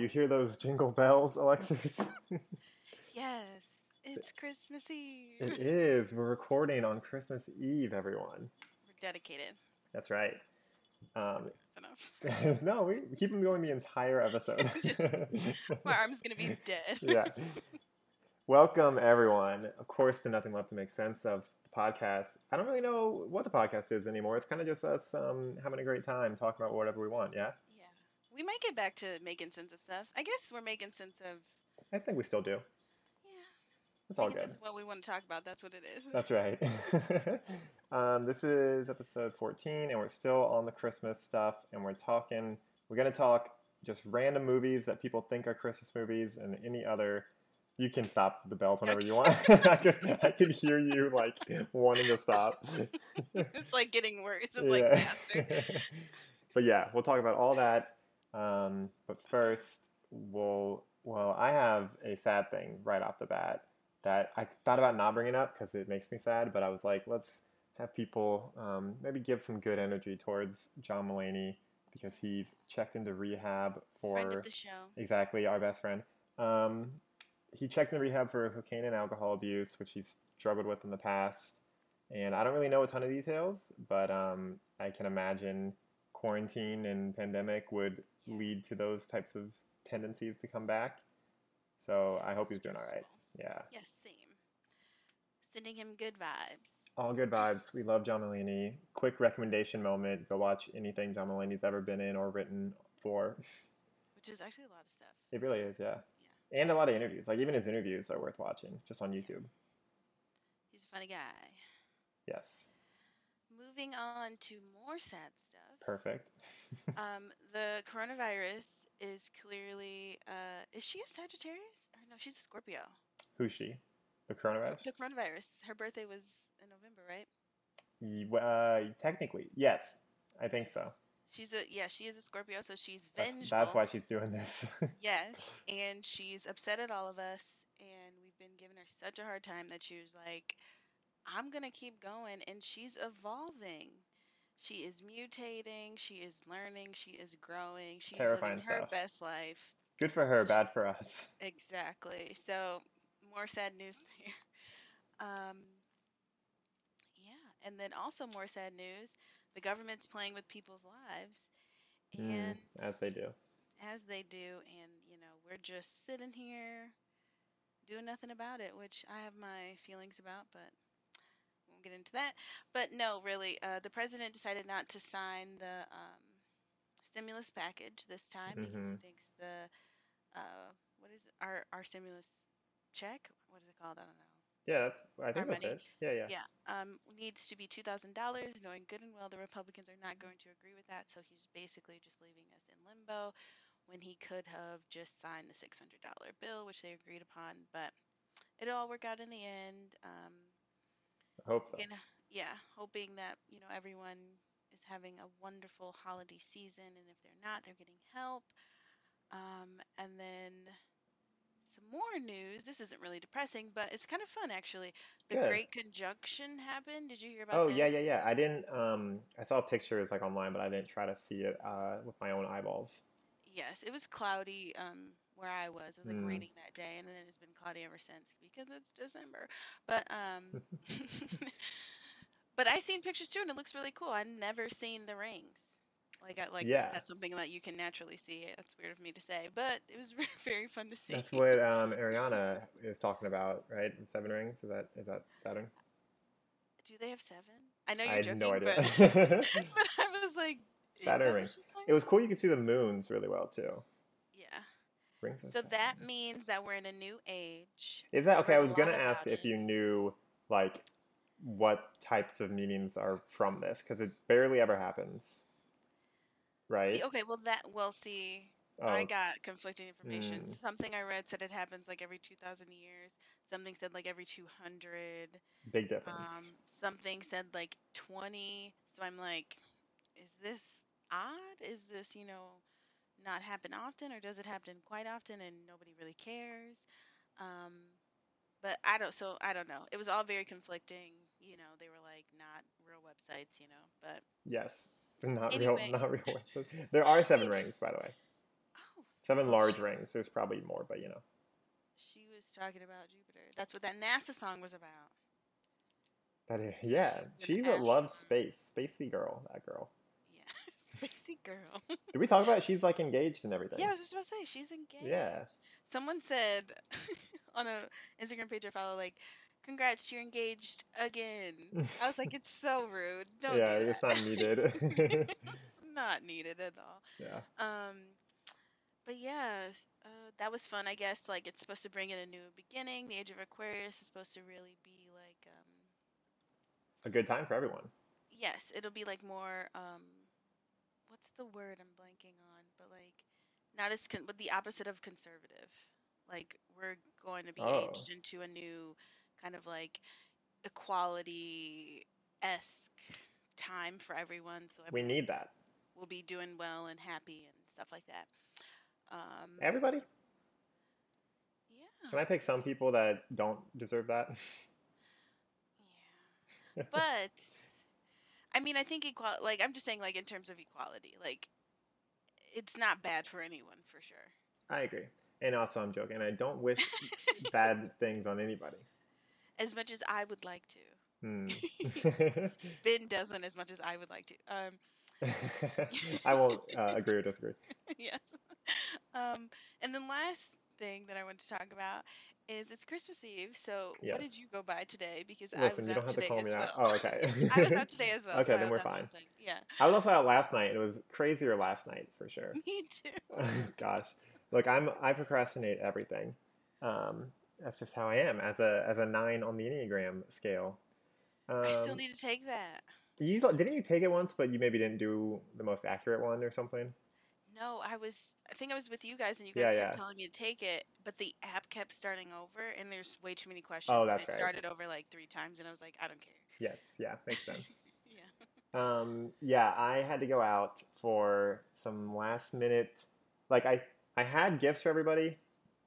you hear those jingle bells, Alexis? Yes, it's Christmas Eve. It is. We're recording on Christmas Eve, everyone. We're dedicated. That's right. That's enough. No, we keep them going the entire episode. My arm's going to be dead. Yeah. Welcome, everyone, of course, to Nothing Left to Make Sense of the podcast. I don't really know what the podcast is anymore. It's kind of just us having a great time talking about whatever we want, yeah? Yeah. We might get back to making sense of stuff. I guess we're making sense of... I think we still do. Yeah. It's all good. It's what we want to talk about. That's what it is. That's right. This is episode 14, and we're still on the Christmas stuff, and we're going to talk just random movies that people think are Christmas movies and any other... You can stop the bells whenever you want. I could hear you, like, wanting to stop. It's, like, getting worse. It's, like, faster. But, yeah, we'll talk about all that. But first, I have a sad thing right off the bat that I thought about not bringing up because it makes me sad. But I was like, let's have people maybe give some good energy towards John Mulaney because he's checked into rehab for... Friend of the show. Exactly, our best friend. He checked in rehab for cocaine and alcohol abuse, which he's struggled with in the past. And I don't really know a ton of details, but I can imagine quarantine and pandemic would lead to those types of tendencies to come back. So I hope he's doing all right. Yeah. Yes, same. Sending him good vibes. All good vibes. We love John Mulaney. Quick recommendation moment. Go watch anything John Mulaney's ever been in or written for. Which is actually a lot of stuff. It really is, yeah. And a lot of interviews. Like, even his interviews are worth watching, just on YouTube. He's a funny guy. Yes. Moving on to more sad stuff. Perfect. The coronavirus is clearly... is she a Sagittarius? Or no, she's a Scorpio. Who's she? The coronavirus? The coronavirus. Her birthday was in November, right? Technically, yes. I think so. She is a Scorpio, so she's vengeful. That's why she's doing this. Yes, and she's upset at all of us, and we've been giving her such a hard time that she was like, I'm going to keep going, and she's evolving. She is mutating, she is learning, she is growing, she's living her best life. Good for her, bad for us. Exactly. So, more sad news there. Yeah, and then also more sad news. The government's playing with people's lives, and as they do, and we're just sitting here doing nothing about it, which I have my feelings about, but won't get into that. But no, really, the president decided not to sign the stimulus package this time because he thinks the what is it? Our stimulus check? What is it called? I don't know. Yeah, I think that's it. Yeah. Needs to be $2,000, knowing good and well the Republicans are not going to agree with that, so he's basically just leaving us in limbo when he could have just signed the $600 bill, which they agreed upon, but it'll all work out in the end. I hope so. And, hoping that, everyone is having a wonderful holiday season, and if they're not, they're getting help. And then... more news. This isn't really depressing, but it's kind of fun, actually. The Great Conjunction happened. Did you hear about this? Yeah. I didn't, I saw pictures, online, but I didn't try to see it with my own eyeballs. Yes, it was cloudy where I was. It was, raining that day, and then it's been cloudy ever since because it's December. But, but I seen pictures, too, and it looks really cool. I've never seen the rings. That's something that you can naturally see. That's weird of me to say, but it was very fun to see. That's what Ariana is talking about, right? 7 rings. Is that Saturn? Do they have 7? I know you're joking. I had no idea. But I was like, Saturn rings. It was cool. You could see the moons really well too. Yeah. Rings. So that means that we're in a new age. Is that okay? I was gonna ask if you knew what types of meanings are from this because it barely ever happens. Right. See, okay. I got conflicting information. Something I read said it happens every 2,000 years. Something said every 200. Big difference. Something said 20. So I'm like, is this odd? Is this not happen often, or does it happen quite often and nobody really cares? But I don't. So I don't know. It was all very conflicting. They were not real websites. But yes. Not real. There are 7 rings, by the way. Oh. Seven large rings. There's probably more, but you know. She was talking about Jupiter. That's what that NASA song was about. That is, yeah, she loves space. Spacey girl, that girl. Yeah, spacey girl. Did we talk about she's like engaged and everything? Yeah, I was just about to say she's engaged. Yeah. Someone said on an Instagram page I follow, like, "Congrats, you're engaged again." I was like, "It's so rude. Don't." Yeah, do that. It's not needed. It's not needed at all. Yeah. But yeah, that was fun. I guess like it's supposed to bring in a new beginning. The Age of Aquarius is supposed to really be like. A good time for everyone. Yes, it'll be like more. What's the word I'm blanking on? But like, not as but the opposite of conservative. Like we're going to be aged into a new kind of like equality-esque time for everyone. So everyone we need that. We'll be doing well and happy and stuff like that. Everybody. Yeah. Can I pick some people that don't deserve that? Yeah. But I mean, I think like I'm just saying, like in terms of equality, like it's not bad for anyone for sure. I agree, and also I'm joking. I don't wish bad things on anybody. As much as I would like to. Ben doesn't as much as I would like to. I won't agree or disagree. Yes. And the last thing that I want to talk about is it's Christmas Eve, so yes. What did you go by today? Because listen, I was out today as well. Oh, okay. I was out today as well. Okay, so then we're fine. Yeah. I was also out last night, and it was crazier last night for sure. Me too. Gosh, look, I procrastinate everything. That's just how I am as a 9 on the Enneagram scale. I still need to take that. Didn't you take it once, but you maybe didn't do the most accurate one or something? No, I think I was with you guys, and you guys kept telling me to take it, but the app kept starting over, and there's way too many questions. Oh, that's right. It started over like 3 times, and I was like, I don't care. Yes, yeah, makes sense. Yeah. Yeah, I had to go out for some last minute. Like I had gifts for everybody,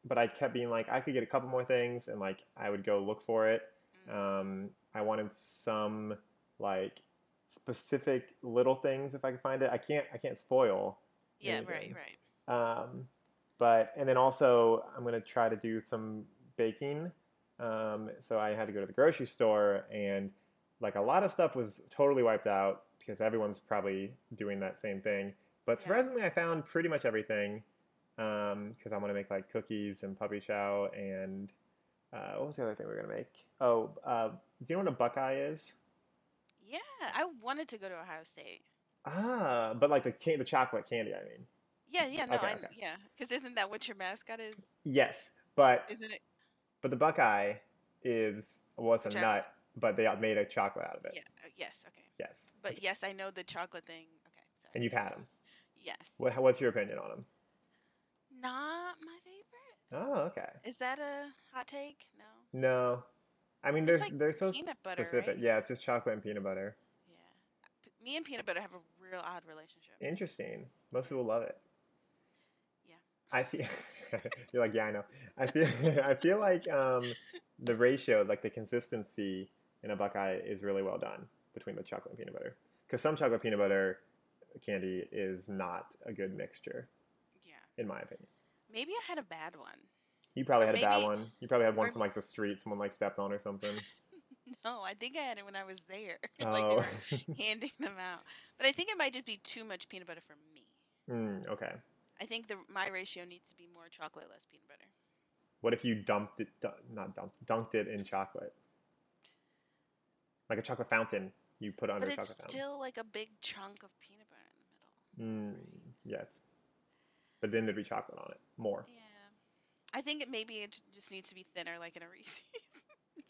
but I kept being like, I could get a couple more things, and like I would go look for it. I wanted some like specific little things if I could find it. I can't spoil. Yeah, anything. Right. And then also I'm going to try to do some baking. So I had to go to the grocery store, and like a lot of stuff was totally wiped out because everyone's probably doing that same thing. But surprisingly, I found pretty much everything because I want to make like cookies and puppy chow and what was the other thing we were going to make? Oh, do you know what a Buckeye is? Yeah, I wanted to go to Ohio State. Ah, but like the chocolate candy, I mean. Yeah, yeah, no, okay. Yeah, because isn't that what your mascot is? Yes, but isn't it? But the Buckeye is it's a nut, but they made a chocolate out of it. Yeah. Yes. Okay. Yes. But yes, I know the chocolate thing. Okay. Sorry. And you've had them. Yes. What's your opinion on them? Not my favorite. Oh, okay. Is that a hot take? No. No, I mean it's like they're so peanut butter, specific. Right? Yeah, it's just chocolate and peanut butter. Me and peanut butter have a real odd relationship. Interesting. Most people love it. Yeah. I feel you're like, yeah, I know. I feel like the ratio, like the consistency in a Buckeye is really well done between the chocolate and peanut butter. Because some chocolate peanut butter candy is not a good mixture. Yeah. In my opinion. Maybe I had a bad one. You probably had a bad one. You probably had one from like the street someone like stepped on or something. No, I think I had it when I was there, like they were handing them out. But I think it might just be too much peanut butter for me. Okay. I think my ratio needs to be more chocolate, less peanut butter. What if you dunked it in chocolate? Like a chocolate fountain, you put under a chocolate fountain. But it's still like a big chunk of peanut butter in the middle. Yes. But then there'd be chocolate on it, more. Yeah. I think it just needs to be thinner, like in a Reese's.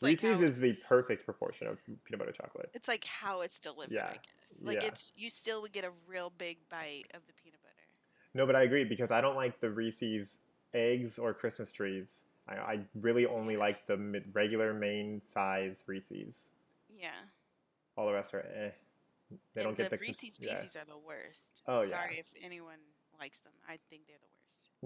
Reese's is the perfect proportion of peanut butter chocolate. It's like how it's delivered, I guess. Like you still would get a real big bite of the peanut butter. No, but I agree because I don't like the Reese's eggs or Christmas trees. I really only like the regular main size Reese's. Yeah. All the rest are eh. They don't get the Reese's pieces are the worst. Oh yeah. Sorry if anyone likes them. I think they're the worst.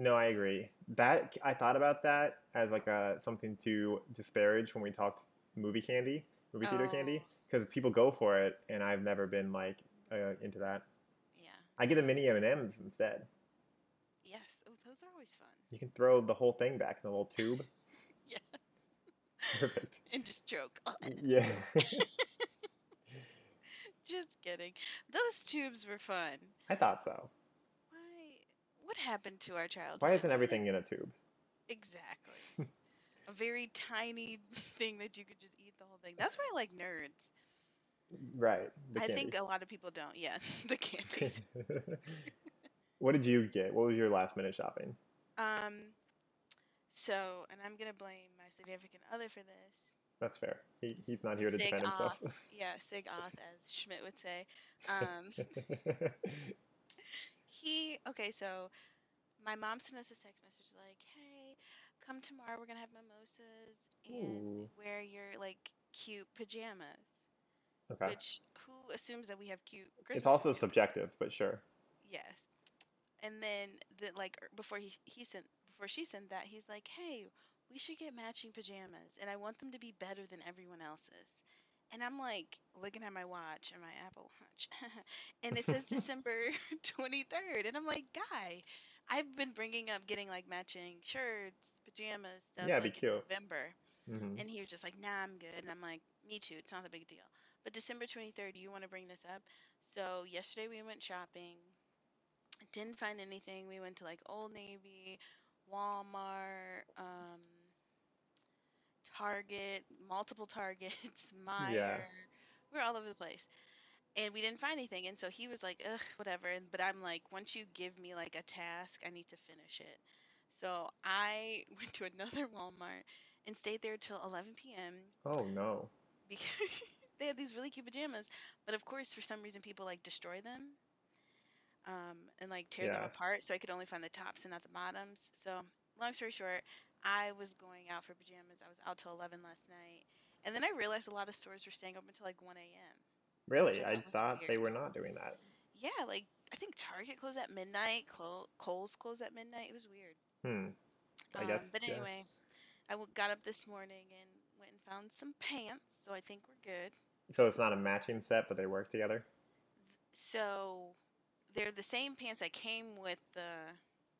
No, I agree. That I thought about that as like something to disparage when we talked movie theater candy, because people go for it, and I've never been like into that. Yeah. I get the mini M&Ms instead. Yes, Those are always fun. You can throw the whole thing back in the little tube. Yeah. Perfect. And just joke. Yeah. Just kidding. Those tubes were fun. I thought so. Why? What happened to our childhood? Why isn't everything in a tube? Exactly. A very tiny thing that you could just eat the whole thing. That's why I like nerds. Right. I think a lot of people don't. Yeah. The candies. What did you get? What was your last minute shopping? So, and I'm going to blame my significant other for this. That's fair. He's not here to defend himself. Yeah, sig off, as Schmidt would say. So my mom sent us a text message like, hey, come tomorrow. We're going to have mimosas and wear your, like, cute pajamas. Okay. Which, who assumes that we have cute Christmas It's also pajamas? Subjective, but sure. Yes. And then, before she sent that, he's like, hey, we should get matching pajamas, and I want them to be better than everyone else's. And I'm like, looking at my watch and my Apple Watch, and it says December 23rd. And I'm like, guy, I've been bringing up getting, like, matching shirts, pajamas, stuff, yeah, like, be cute. In November. Mm-hmm. And he was just like, nah, I'm good. And I'm like, me too. It's not a big deal. But December 23rd, you want to bring this up? So yesterday we went shopping. Didn't find anything. We went to, like, Old Navy, Walmart, Target, multiple Targets, Meijer. Yeah. We were all over the place. And we didn't find anything. And so he was like, ugh, whatever. But I'm like, once you give me, like, a task, I need to finish it. So I went to another Walmart and stayed there till 11 p.m. Oh, no. Because they had these really cute pajamas. But, of course, for some reason, people, like, destroy them. And, like, tear them apart, so I could only find the tops and not the bottoms. So, long story short, I was going out for pajamas. I was out till 11 last night. And then I realized a lot of stores were staying up until, like, 1 a.m. Really? I thought weird. They were not doing that. Yeah, like, I think Target closed at midnight. Kohl's closed at midnight. It was weird. I guess. But anyway, yeah. I got up this morning and went and found some pants, so I think we're good. So it's not a matching set, but they work together? So... they're the same pants that came with the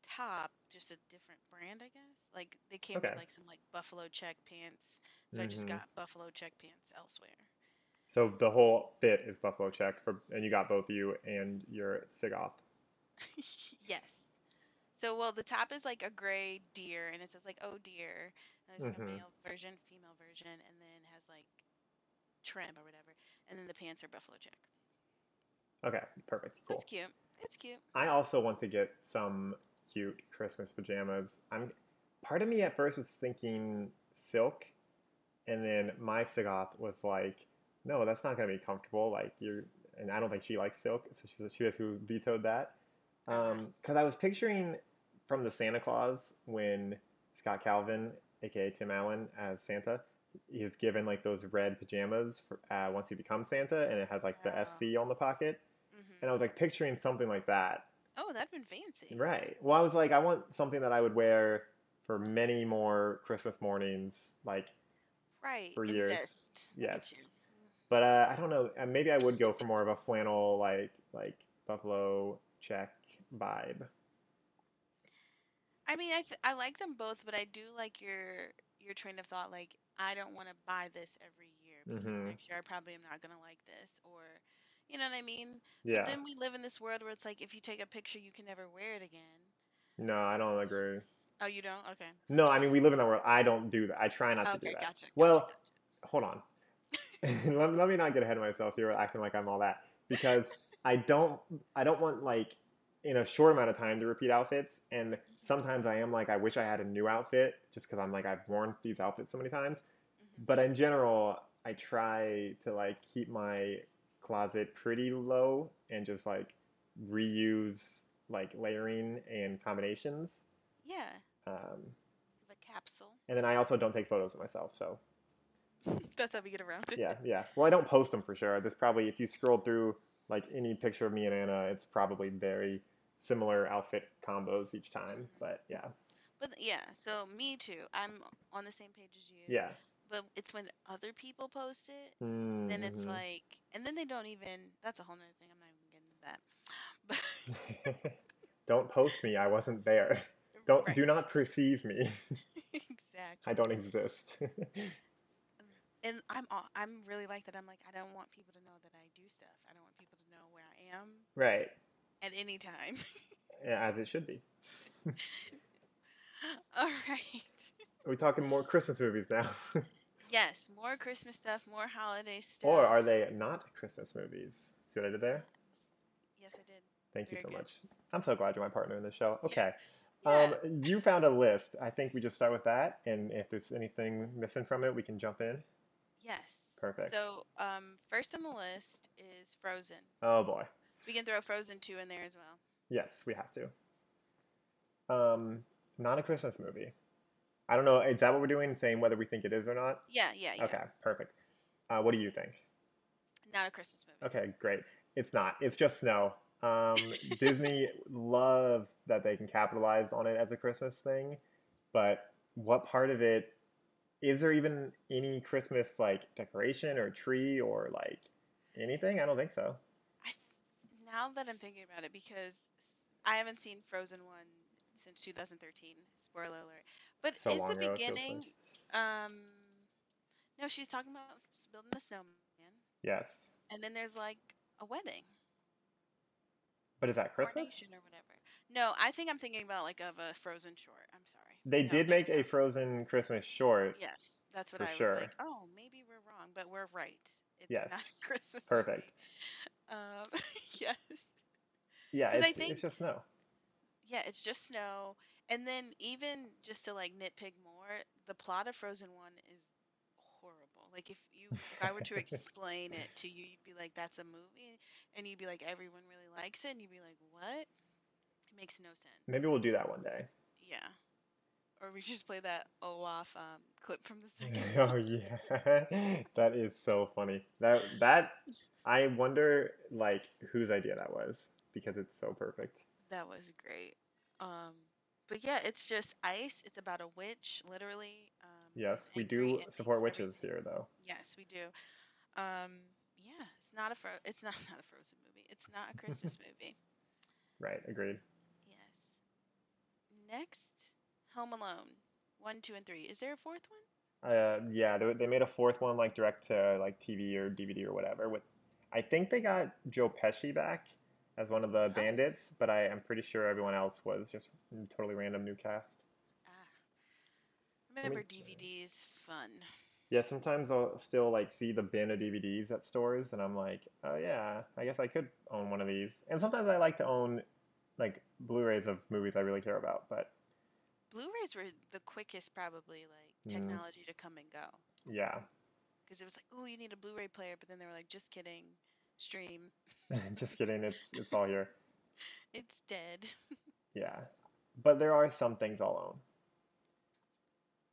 top, just a different brand, I guess. Like, they came with, like, some, like, Buffalo check pants. So I just got Buffalo check pants elsewhere. So the whole fit is Buffalo check, and you got both you and your sig-off. Yes. So, well, the top is, like, a gray deer, and it says, like, oh, deer. And there's, like, a male version, female version, and then has, like, trim or whatever. And then the pants are Buffalo check. Okay, perfect. Cool. It's cute. It's cute. I also want to get some cute Christmas pajamas. Part of me at first was thinking silk, and then my sig-off was like, no, that's not going to be comfortable. Like, and I don't think she likes silk, so she was who vetoed that. Because I was picturing from the Santa Claus when Scott Calvin, aka Tim Allen, as Santa, is given, like, those red pajamas for, once he becomes Santa, and it has, like, the SC on the pocket. And I was, like, picturing something like that. Oh, that'd been fancy. Right. Well, I was like, I want something that I would wear for many more Christmas mornings, like, for years. Yes. But I don't know. Maybe I would go for more of a flannel, like Buffalo check vibe. I mean, I like them both, but I do like your train of thought, like, I don't want to buy this every year because next year I probably am not going to like this, or... you know what I mean? Yeah. But then we live in this world where it's like, if you take a picture, you can never wear it again. No, I don't agree. Oh, you don't? Okay. No, I mean, we live in that world. I don't do that. I try not to do that. Gotcha, well, hold on. let me not get ahead of myself here acting like I'm all that. Because I don't want, like, in a short amount of time to repeat outfits. And sometimes I am like, I wish I had a new outfit just because I'm like, I've worn these outfits so many times. Mm-hmm. But in general, I try to, like, keep my... closet pretty low and just, like, reuse, like, layering and combinations. Yeah. The capsule. And then I also don't take photos of myself, so. That's how we get around it. Yeah. Well, I don't post them for sure. This probably, if you scroll through, like, any picture of me and Anna, it's probably very similar outfit combos each time, but yeah. But yeah, so me too. I'm on the same page as you. Yeah. But it's when other people post it, then it's like, and then they don't even, that's a whole nother thing. I'm not even getting into that. But don't post me. I wasn't there. Do not perceive me. Exactly. I don't exist. And I'm really like that. I'm like, I don't want people to know that I do stuff. I don't want people to know where I am. Right. At any time. As it should be. All right. Are we talking more Christmas movies now? Yes, more Christmas stuff, more holiday stuff. Or are they not Christmas movies? See what I did there? Yes, I did. Thank you so much. I'm so glad you're my partner in the show. Okay. Yeah. You found a list. I think we just start with that, and if there's anything missing from it, we can jump in. Yes. Perfect. So first on the list is Frozen. Oh, boy. We can throw Frozen 2 in there as well. Yes, we have to. Not a Christmas movie. I don't know. Is that what we're doing? Saying whether we think it is or not? Yeah. Okay, perfect. What do you think? Not a Christmas movie. Okay, great. It's not. It's just snow. Disney loves that they can capitalize on it as a Christmas thing, but what part of it, is there even any Christmas, like, decoration or tree or, like, anything? I don't think so. Now that I'm thinking about it, because I haven't seen Frozen 1 since 2013. Spoiler alert. But so is the beginning... no, she's talking about building a snowman. Yes. And then there's, like, a wedding. But is that Christmas? Or whatever. No, I think I'm thinking about, like, of a Frozen short. I'm sorry. They did make a Frozen Christmas short. Yes. That's what I was like, oh, maybe we're wrong, but we're right. It's not a Christmas perfect movie. Yes. Yeah, it's just snow. Yeah, it's just snow. And then even just to, like, nitpick more, the plot of Frozen 1 is horrible. Like, if I were to explain it to you, you'd be like, that's a movie. And you'd be like, everyone really likes it. And you'd be like, what? It makes no sense. Maybe we'll do that one day. Yeah. Or we just play that Olaf clip from the second. Oh, yeah. That is so funny. That I wonder, like, whose idea that was. Because it's so perfect. That was great. But yeah, it's just ice. It's about a witch, literally. Yes, we do support witches here, though. Yes, we do. Yeah, it's not a Frozen movie. It's not a Christmas movie. Right, agreed. Yes. Next, Home Alone 1, 2, and 3. Is there a fourth one? Yeah, they made a fourth one, like direct to like TV or DVD or whatever. With, I think they got Joe Pesci back as one of the bandits, but I'm pretty sure everyone else was just totally random new cast. Remember DVDs, fun. Yeah, sometimes I'll still like see the bin of DVDs at stores, and I'm like, oh yeah, I guess I could own one of these. And sometimes I like to own like Blu-rays of movies I really care about, but Blu-rays were the quickest probably like technology to come and go. Yeah. Because it was like, oh, you need a Blu-ray player, but then they were like, just kidding. Stream. Just kidding, it's all here. It's dead. Yeah. But there are some things I'll own.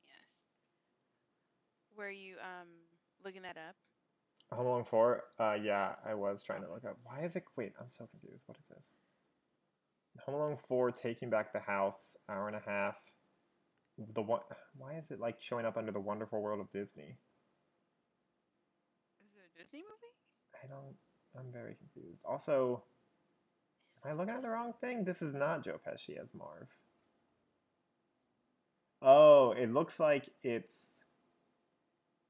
Yes. Were you looking that up? Home Alone 4? Yeah, I was trying to look up. Why is it I'm so confused. What is this? Home Alone 4 Taking Back the House, hour and a half. Why is it like showing up under the Wonderful World of Disney? Is it a Disney movie? I'm very confused. Also, am I looking at the wrong thing? This is not Joe Pesci as Marv. Oh, it looks like it's...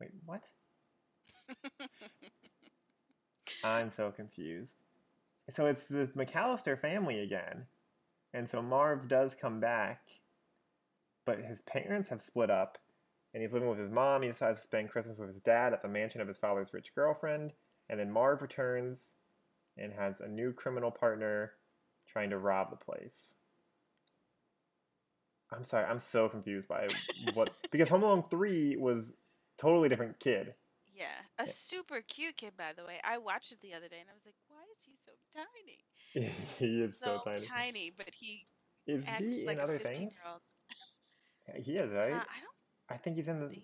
Wait, what? I'm so confused. So it's the McAllister family again. And so Marv does come back, but his parents have split up, and he's living with his mom. He decides to spend Christmas with his dad at the mansion of his father's rich girlfriend. And then Marv returns and has a new criminal partner trying to rob the place. I'm sorry, I'm so confused by what... Because Home Alone 3 was totally different kid. Yeah, super cute kid, by the way. I watched it the other day and I was like, why is he so tiny? He is so tiny, but he acts like a 15-year-old. He is, right? I think he's in the...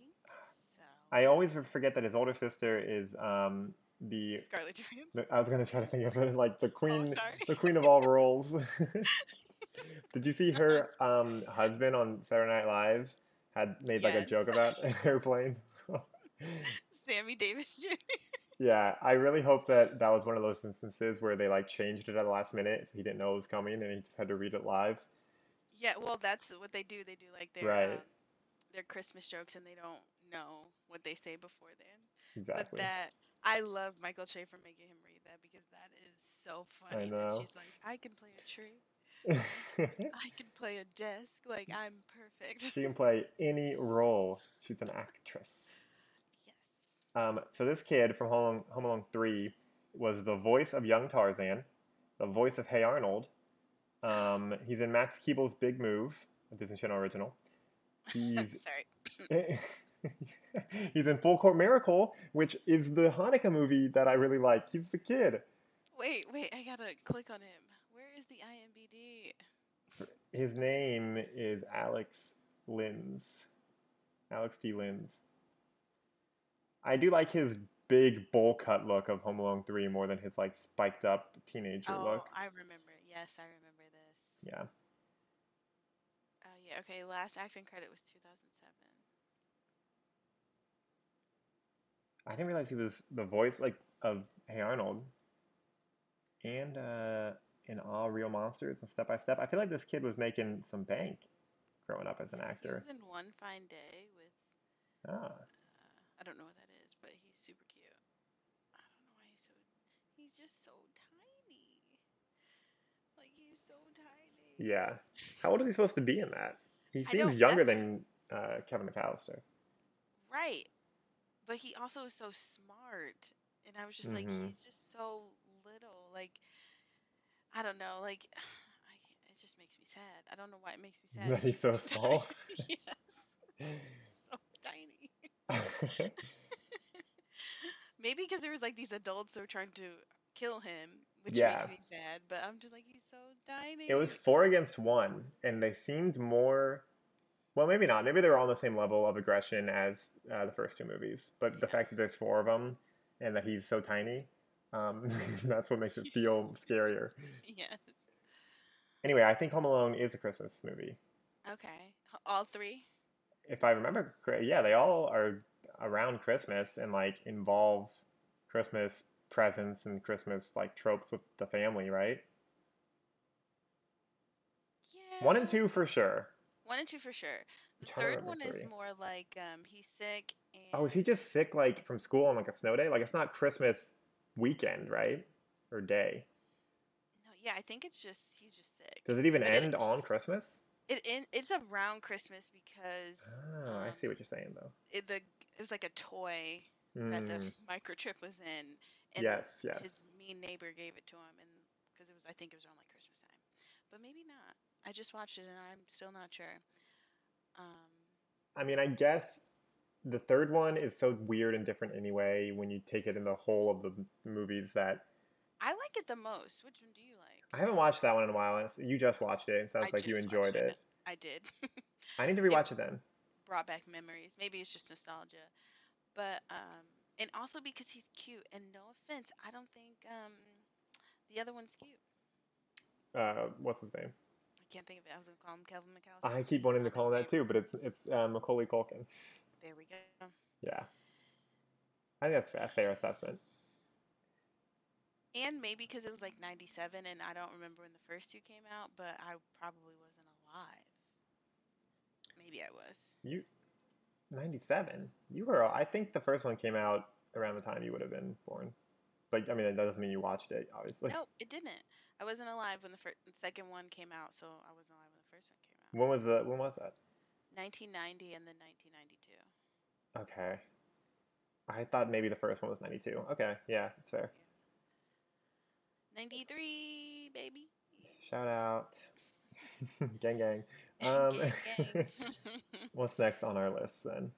I always forget that his older sister is the Scarlett Johansson. I was gonna try to think of it like the queen, the queen of all roles. Did you see her husband on Saturday Night Live had made like a joke about an airplane? Sammy Davis Jr. Yeah, I really hope that was one of those instances where they like changed it at the last minute, so he didn't know it was coming and he just had to read it live. Yeah, well, that's what they do. They do like their Christmas jokes, and they don't know what they say before then. Exactly. But that, I love Michael Che for making him read that, because that is so funny. I know. She's like, I can play a tree. I can play a desk. Like, I'm perfect. She can play any role. She's an actress. Yes. So this kid from Home Alone 3 was the voice of young Tarzan, the voice of Hey Arnold. He's in Max Keeble's Big Move, a Disney Channel original. He's sorry. He's in Full Court Miracle, which is the Hanukkah movie that I really like. He's the kid. Wait, I gotta click on him. Where is the IMDb? His name is Alex Linz. Alex D. Linz. I do like his big bowl cut look of Home Alone 3 more than his like spiked up teenager look. Oh, I remember. Yes, I remember this. Yeah. Oh, yeah. Okay, last acting credit was 2007. I didn't realize he was the voice of Hey Arnold. And in All Real Monsters and Step by Step. I feel like this kid was making some bank growing up as an actor. He was in One Fine Day with... I don't know what that is, but he's super cute. I don't know why he's so... He's just so tiny. Like, he's so tiny. Yeah. How old is he supposed to be in that? He seems younger than Kevin McAllister. Right. But he also is so smart. And I was just like, he's just so... little, like, I don't know, like, it just makes me sad. I don't know why it makes me sad. That he's so small. Yes. So tiny. Maybe because there was like these adults that were trying to kill him, which makes me sad, but I'm just like, he's so tiny. It was 4 against 1, and they seemed more, well, maybe not. Maybe they were on the same level of aggression as the first two movies, but the fact that there's 4 of them and that he's so tiny, that's what makes it feel scarier. Yes. Anyway, I think Home Alone is a Christmas movie. Okay. All 3? If I remember, yeah, they all are around Christmas and, like, involve Christmas presents and Christmas, like, tropes with the family, right? Yeah. 1 and 2 for sure. 1 and 2 for sure. The third one is more like, he's sick and... Oh, is he just sick, like, from school on, like, a snow day? Like, it's not Christmas... weekend, right? Or day? No, yeah, I think it's just he's just sick. Does it even end on Christmas? It's around Christmas because. Oh, I see what you're saying though. It was like a toy that the microchip was in, and his mean neighbor gave it to him, and because it was, I think it was around like Christmas time, but maybe not. I just watched it and I'm still not sure. I mean, I guess. The third one is so weird and different anyway when you take it in the whole of the movies that... I like it the most. Which one do you like? I haven't watched that one in a while. You just watched it. It sounds like you enjoyed it. I did. I need to rewatch it then. Brought back memories. Maybe it's just nostalgia. But, and also because he's cute. And no offense, I don't think the other one's cute. What's his name? I can't think of it. I was going to call him Kelvin McCallister. I keep wanting to call him that too, but it's Macaulay Culkin. There we go. Yeah. I think that's a fair assessment. And maybe because it was like 97 and I don't remember when the first two came out, but I probably wasn't alive. Maybe I was. 97? You were, I think the first one came out around the time you would have been born. But, I mean, that doesn't mean you watched it, obviously. No, it didn't. I wasn't alive when the second one came out, so I wasn't alive when the first one came out. When was that? 1990 and then 1992. Okay. I thought maybe the first one was 92. Okay, yeah, that's fair. 93, baby. Shout out. Gang, gang. Gang, gang. What's next on our list, then?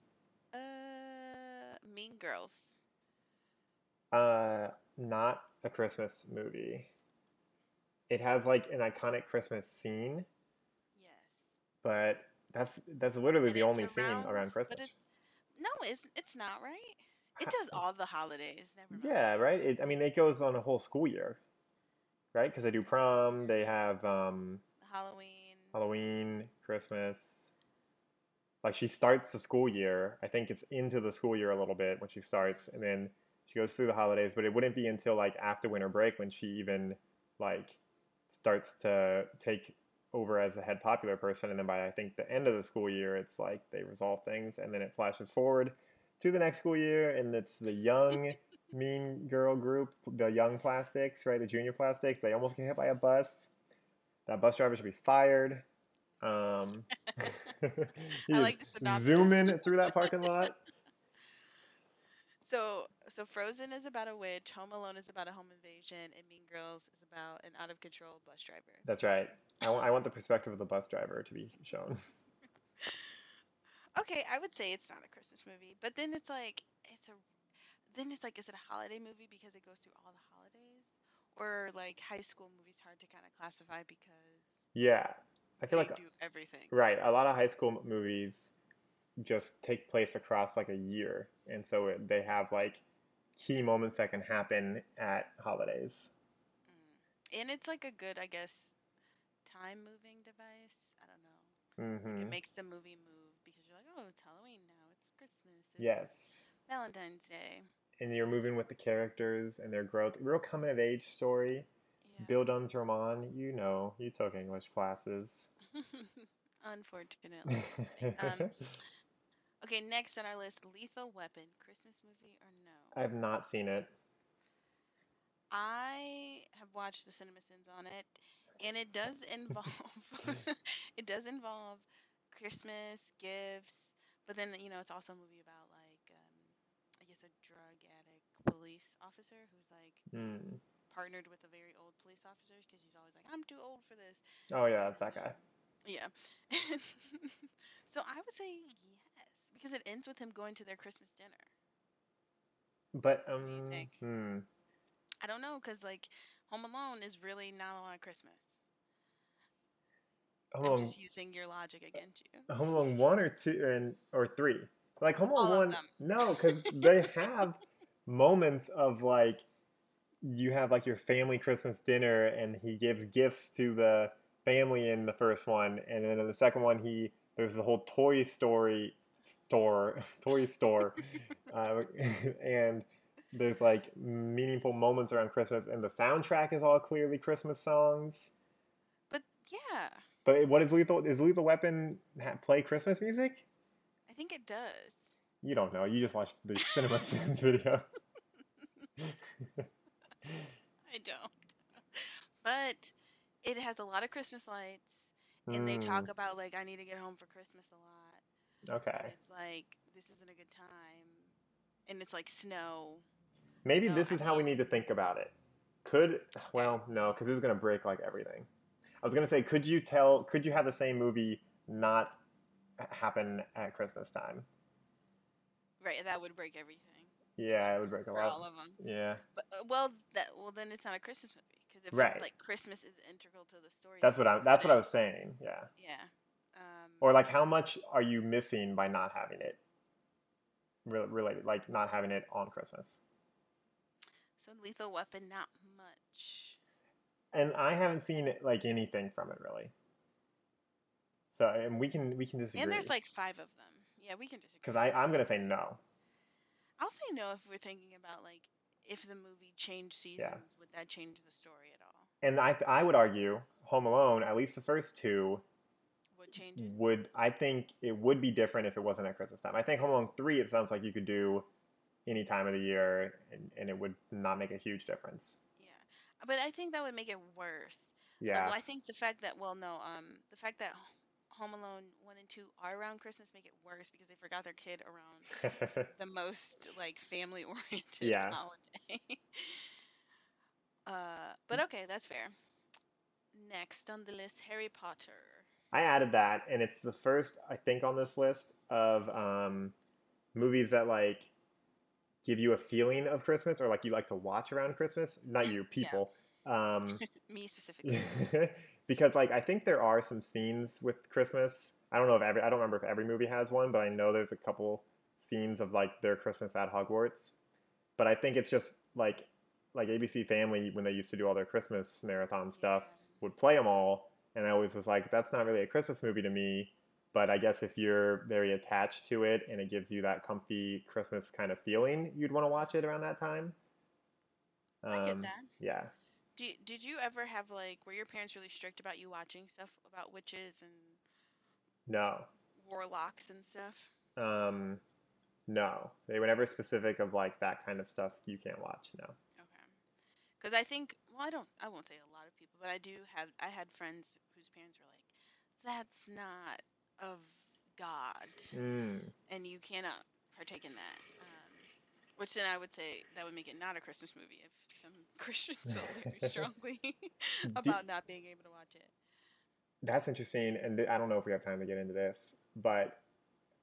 Mean Girls. Not a Christmas movie. It has, like, an iconic Christmas scene. Yes. But that's literally the only scene around Christmas. No, it's not, right? It does all the holidays. Never mind. Yeah, right? It goes on a whole school year, right? Because they do prom, they have... Halloween, Christmas. Like, she starts the school year. I think it's into the school year a little bit when she starts, and then she goes through the holidays, but it wouldn't be until, like, after winter break when she even, like, starts to take over as a head popular person, and then by I think the end of the school year, it's like they resolve things, and then it flashes forward to the next school year, and it's the young mean girl group, the young plastics, right? The junior plastics. They almost get hit by a bus. That bus driver should be fired. He was zooming through that parking lot. So Frozen is about a witch, Home Alone is about a home invasion, and Mean Girls is about an out-of-control bus driver. That's right. I want the perspective of the bus driver to be shown. Okay, I would say it's not a Christmas movie, but then is it a holiday movie because it goes through all the holidays? Or like high school movies hard to kind of classify because I feel like do everything. Right. A lot of high school movies just take place across like a year. And so they have like key moments that can happen at holidays. And it's like a good, I guess, time moving device. I don't know. Mm-hmm. Like it makes the movie move because you're like, oh, it's Halloween now. It's Christmas. It's Valentine's Day. And you're moving with the characters and their growth. Real coming of age story. Yeah. Bill Dunn's Roman, you took English classes. Unfortunately. Okay, next on our list, Lethal Weapon. Christmas movie or no? I have not seen it. I have watched the CinemaSins on it, and it does involve Christmas, gifts, but then, it's also a movie about, I guess a drug addict police officer who's, partnered with a very old police officer because he's always like, I'm too old for this. Oh, yeah, that's that guy. Yeah. So I would say yes, because it ends with him going to their Christmas dinner. But, what do you think? I don't know, because, Home Alone is really not a lot of Christmas. I'm just using your logic against you. Home Alone 1 or 2 or 3? Home Alone all 1, of them. No, because they have moments of, you have, your family Christmas dinner, and he gives gifts to the family in the first one, and then in the second one, there's the whole toy store, and there's, meaningful moments around Christmas, and the soundtrack is all clearly Christmas songs. But, yeah. But what is Lethal Weapon play Christmas music? I think it does. You don't know. You just watched the CinemaSins video. I don't. But it has a lot of Christmas lights, and they talk about, I need to get home for Christmas a lot. Okay. And it's this isn't a good time. And it's snow. Maybe so, this is how we need to think about it. No, because this is going to break, everything. I was going to say, could you have the same movie not happen at Christmas time? Right, that would break everything. Yeah, it would break a lot. For all of them. Yeah. But, then it's not a Christmas movie because if Christmas is integral to the story. That's what I was saying. Yeah. Yeah. Or how much are you missing by not having it? Related, not having it on Christmas. So Lethal Weapon, not much. And I haven't seen anything from it really. So and we can disagree. And there's 5 of them. Yeah, we can disagree. Because I'm gonna say no. I'll say no if we're thinking about, if the movie changed seasons, would that change the story at all? And I would argue Home Alone, at least the first two, would change it. I think it would be different if it wasn't at Christmas time. I think Home Alone 3, it sounds like you could do any time of the year, and it would not make a huge difference. Yeah, but I think that would make it worse. Yeah. I think the fact that Home Alone 1 and 2 are around Christmas make it worse because they forgot their kid around the most family-oriented holiday. But okay, that's fair. Next on the list, Harry Potter. I added that, and it's the first, I think, on this list of movies that give you a feeling of Christmas or you like to watch around Christmas. Not you, people. Yeah. Me specifically. Because, I think there are some scenes with Christmas. I don't remember if every movie has one, but I know there's a couple scenes of, their Christmas at Hogwarts. But I think it's just, ABC Family, when they used to do all their Christmas marathon stuff, would play them all. And I always was like, that's not really a Christmas movie to me. But I guess if you're very attached to it and it gives you that comfy Christmas kind of feeling, you'd want to watch it around that time. I get that. Yeah. Did you ever have, like, were your parents really strict about you watching stuff about witches and No. warlocks and stuff? No. They were never specific of, like, that kind of stuff you can't watch, no. Okay. Because I think, well, I won't say a lot of people, but I had friends whose parents were like, that's not of God. Mm. And you cannot partake in that. Which then I would say that would make it not a Christmas movie if some Christians felt very strongly about not being able to watch it. That's interesting, and I don't know if we have time to get into this, but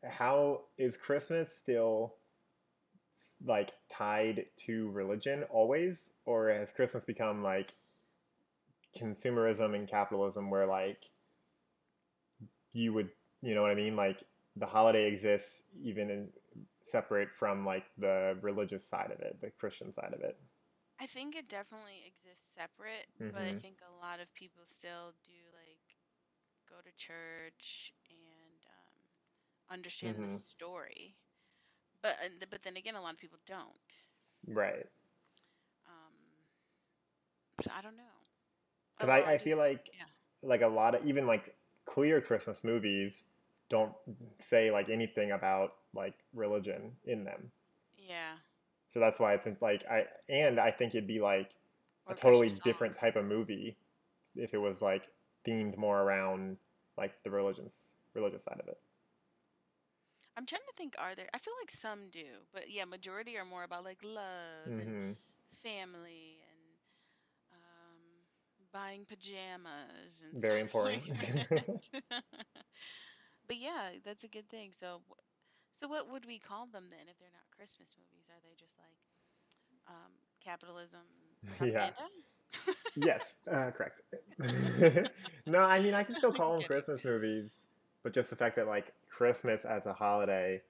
how is Christmas still like tied to religion always, or has Christmas become like consumerism and capitalism where like you would, you know what I mean? Like the holiday exists even in separate from like the religious side of it, the Christian side of it. I think it definitely exists separate, mm-hmm. but I think a lot of people still do like go to church and understand mm-hmm. the story. But then again, a lot of people don't. Right. So I don't know. Because I feel like yeah. like a lot of even like clear Christmas movies don't say like anything about like religion in them. Yeah. So that's why it's like I think it'd be like or a totally different type of movie if it was like themed more around like the religious side of it. I'm trying to think, are there? I feel like some do, but yeah, majority are more about like love mm-hmm. and family and buying pajamas and very stuff important. Like that. But yeah, that's a good thing. So what would we call them then if they're not Christmas movies? Are they just like capitalism? Yeah. Yes, correct. No, I mean I can still call them Christmas movies, but just the fact that like Christmas as a holiday,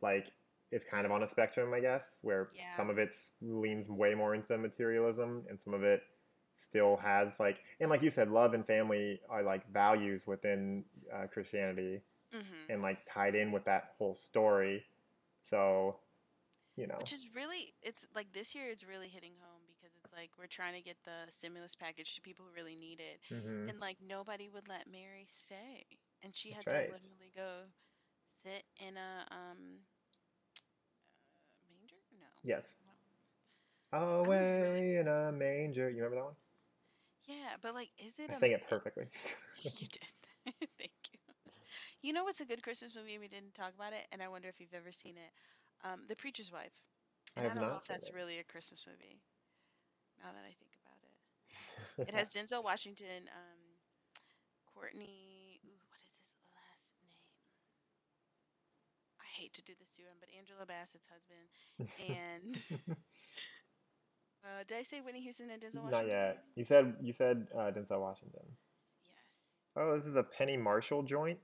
like is kind of on a spectrum, I guess, where yeah. some of it leans way more into materialism, and some of it still has like, and like you said, love and family are like values within Christianity mm-hmm. and like tied in with that whole story. So, you know, which is really, it's like this year it's really hitting home because it's like, we're trying to get the stimulus package to people who really need it. Mm-hmm. And like, nobody would let Mary stay. And she That's had right. to literally go sit in a manger? No. Yes. No. Away in a manger. You remember that one? Yeah, but like, is it? I sang it perfectly. You did. Thank you. You know what's a good Christmas movie? We didn't talk about it, and I wonder if you've ever seen it. The Preacher's Wife. And I don't know if that's it. Really a Christmas movie. Now that I think about it, it has Denzel Washington, Courtney. Ooh, what is his last name? I hate to do this to him, but Angela Bassett's husband, and. Did I say Whitney Houston and Denzel Washington? Not yet. You said Denzel Washington. Yes. Oh, this is a Penny Marshall joint?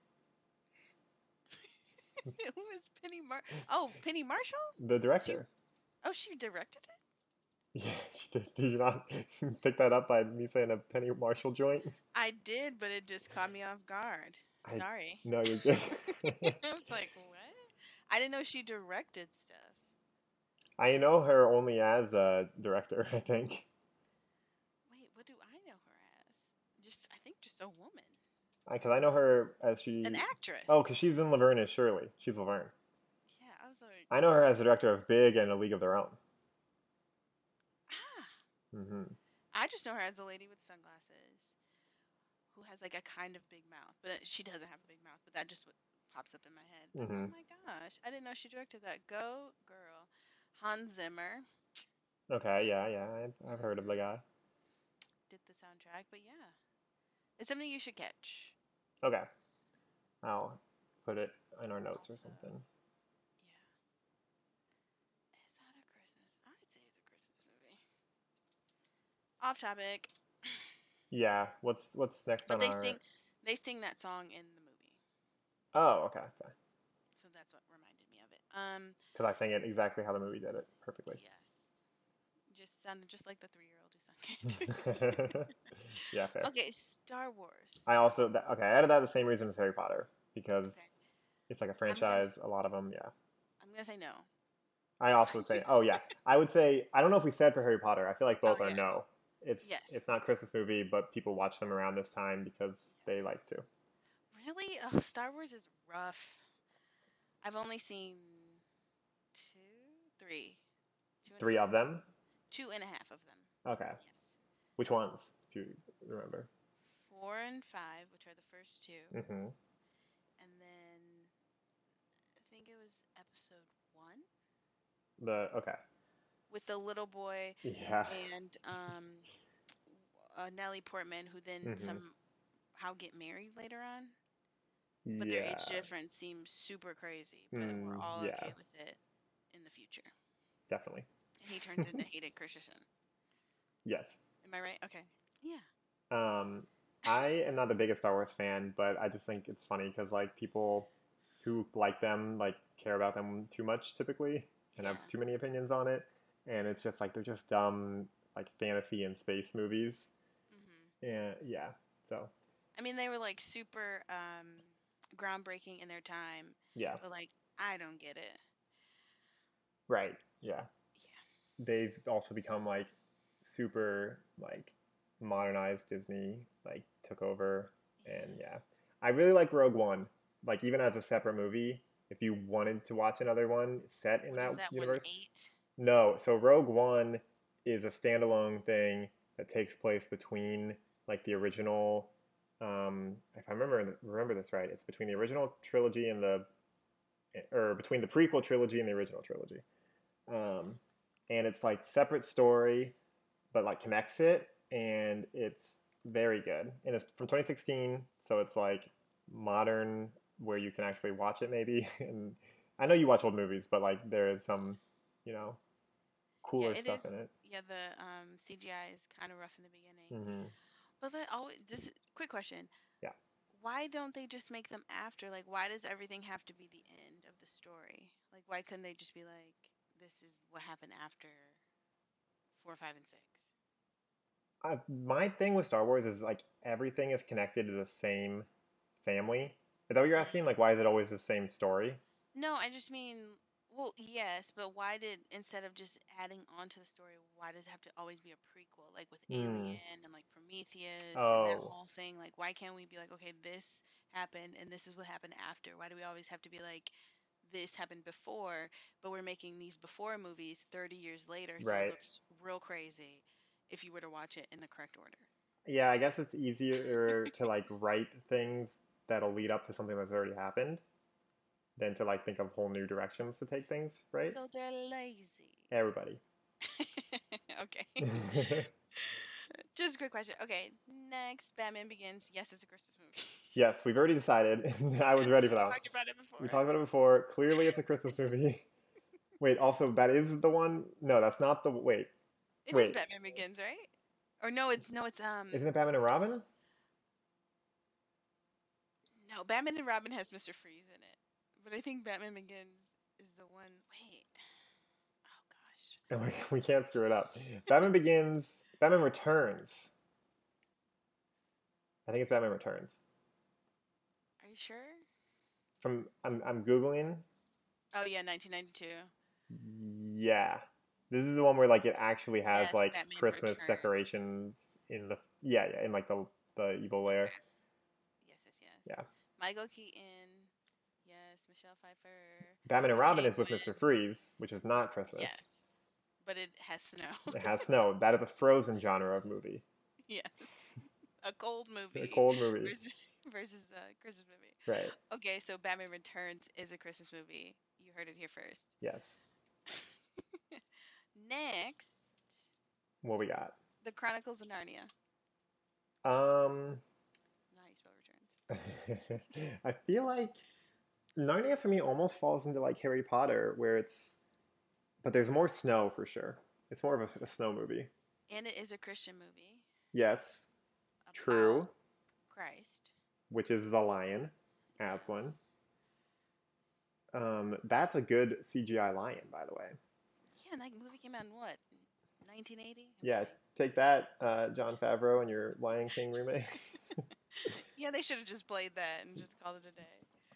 It was Penny Marshall. Oh, Penny Marshall? The director. She directed it? Yeah, she did. Did you not pick that up by me saying a Penny Marshall joint? I did, but it just caught me off guard. Sorry. No, you're good. I was like, what? I didn't know she directed stuff. I know her only as a director, I think. Wait, what do I know her as? I think just a woman. Because I know her as an actress. Oh, because she's in LVRN as Shirley. She's LVRN. Yeah, I was like. I know her as the director of Big and A League of Their Own. Ah. Mm-hmm. I just know her as a lady with sunglasses who has like a kind of big mouth, but she doesn't have a big mouth. But that just pops up in my head. But, mm-hmm. Oh my gosh! I didn't know she directed that. Go, girl. Hans Zimmer. Okay, yeah, I've heard of the guy. Did the soundtrack, but yeah. It's something you should catch. Okay. I'll put it in our notes also, or something. Yeah. It's not a Christmas. I'd say it's a Christmas movie. Off topic. Yeah, what's next but on our... They sing that song in the movie. Oh, okay. So that's what reminded me of it. Because I sang it exactly how the movie did it, perfectly. Yes. Just sounded just like the 3-year-old who sang it. Yeah, fair. Okay, Star Wars. I added that the same reason as Harry Potter, because it's like a franchise, a lot of them, yeah. I'm going to say no. I also would say, I don't know if we said for Harry Potter. I feel like both are no. It's not a Christmas movie, but people watch them around this time because they like to. Really? Oh, Star Wars is rough. I've only seen three of them? 2.5 of them. Okay. Yes. Which ones, if you remember? 4 and 5, which are the first two. Mm-hmm. And then I think it was episode 1. Okay. With the little boy and Natalie Portman, who then somehow get married later on. But their age difference seems super crazy, but we're all okay with it in the future. Definitely. And he turns into Hayden Christensen. Yes. Am I right? Okay. Yeah. I am not the biggest Star Wars fan, but I just think it's funny because, like, people who like them, like, care about them too much typically and have too many opinions on it. And it's just, like, they're just dumb, like, fantasy and space movies. Mm-hmm. And, yeah. So. I mean, they were, like, super groundbreaking in their time. Yeah. But, like, I don't get it. Right. Yeah. Yeah. They've also become, like, super, like, modernized. Disney, like, took over. And, yeah. I really like Rogue One. Like, even as a separate movie, if you wanted to watch another one set in that universe. 1-8? No, so Rogue One is a standalone thing that takes place between, like, the original, if I remember this right, it's between the original trilogy and between the prequel trilogy and the original trilogy. And it's, like, separate story, but, like, connects it, and it's very good. And it's from 2016, so it's, like, modern, where you can actually watch it, maybe. And I know you watch old movies, but, like, there is some, you know, cooler stuff in it. Yeah, the CGI is kind of rough in the beginning. Mm-hmm. But quick question. Yeah. Why don't they just make them after? Like, why does everything have to be the end of the story? Like, why couldn't they just be like, this is what happened after 4, 5, and 6? My thing with Star Wars is, like, everything is connected to the same family. Is that what you're asking? Like, why is it always the same story? No, I just mean... Well, yes, but why instead of just adding on to the story, why does it have to always be a prequel? Like with Alien and like Prometheus and that whole thing. Like, why can't we be like, okay, this happened and this is what happened after? Why do we always have to be like, this happened before, but we're making these before movies 30 years later, so it looks real crazy if you were to watch it in the correct order. Yeah, I guess it's easier to like write things that'll lead up to something that's already happened, than to, like, think of whole new directions to take things, right? So they're lazy. Everybody. Okay. Just a quick question. Okay, next, Batman Begins. Yes, it's a Christmas movie. Yes, we've already decided. I was ready for that one. We talked about it before. Clearly, it's a Christmas movie. Wait, also, that is the one? No, that's not the... Wait. It is Batman Begins, right? Or no, it's Isn't it Batman and Robin? No, Batman and Robin has Mr. Freeze in it. But I think Batman Begins is the one... Wait. Oh, gosh. We can't screw it up. Batman Begins... Batman Returns. I think it's Batman Returns. Are you sure? I'm Googling. Oh, yeah, 1992. Yeah. This is the one where, like, it actually has, like, Batman Christmas Returns. Decorations in the... Yeah, in, like, the evil lair. Yes. Yeah. Michael Keaton... Michelle Pfeiffer. Batman and Robin is with Mr. Freeze, which is not Christmas. Yes, but it has snow. It has snow. That is a Frozen genre of movie. Yeah, a cold movie. Versus a Christmas movie. Right. Okay, so Batman Returns is a Christmas movie. You heard it here first. Yes. Next. What we got? The Chronicles of Narnia. Not how you spell Returns. I feel like... Narnia for me almost falls into like Harry Potter, where it's, but there's more snow for sure. It's more of a snow movie. And it is a Christian movie. Yes. True. Christ. Which is the lion, Aslan. That's a good CGI lion, by the way. Yeah, and that movie came out in what, 1980? Yeah, take that, Jon Favreau and your Lion King remake. Yeah, they should have just played that and just called it a day.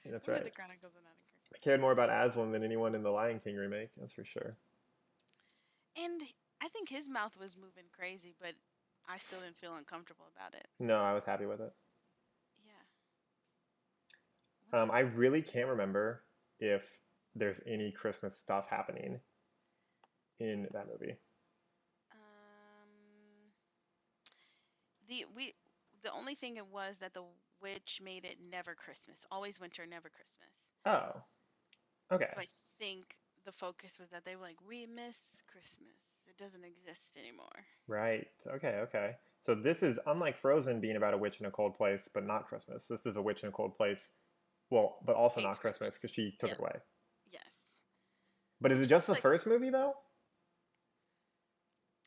Yeah, that's right. The Chronicles of Narnia. I cared more about Aslan than anyone in the Lion King remake, that's for sure. And I think his mouth was moving crazy, but I still didn't feel uncomfortable about it. No, I was happy with it. Yeah. I really can't remember if there's any Christmas stuff happening in that movie. The only thing it was that the witch made it never Christmas, always winter, never Christmas. Oh, okay. So I think the focus was that they were like, we miss Christmas. It doesn't exist anymore. Right. Okay. Okay. So this is unlike Frozen being about a witch in a cold place, but not Christmas. This is a witch in a cold place. Well, but also not Christmas because she took it away. Yes. But is it just the first movie though?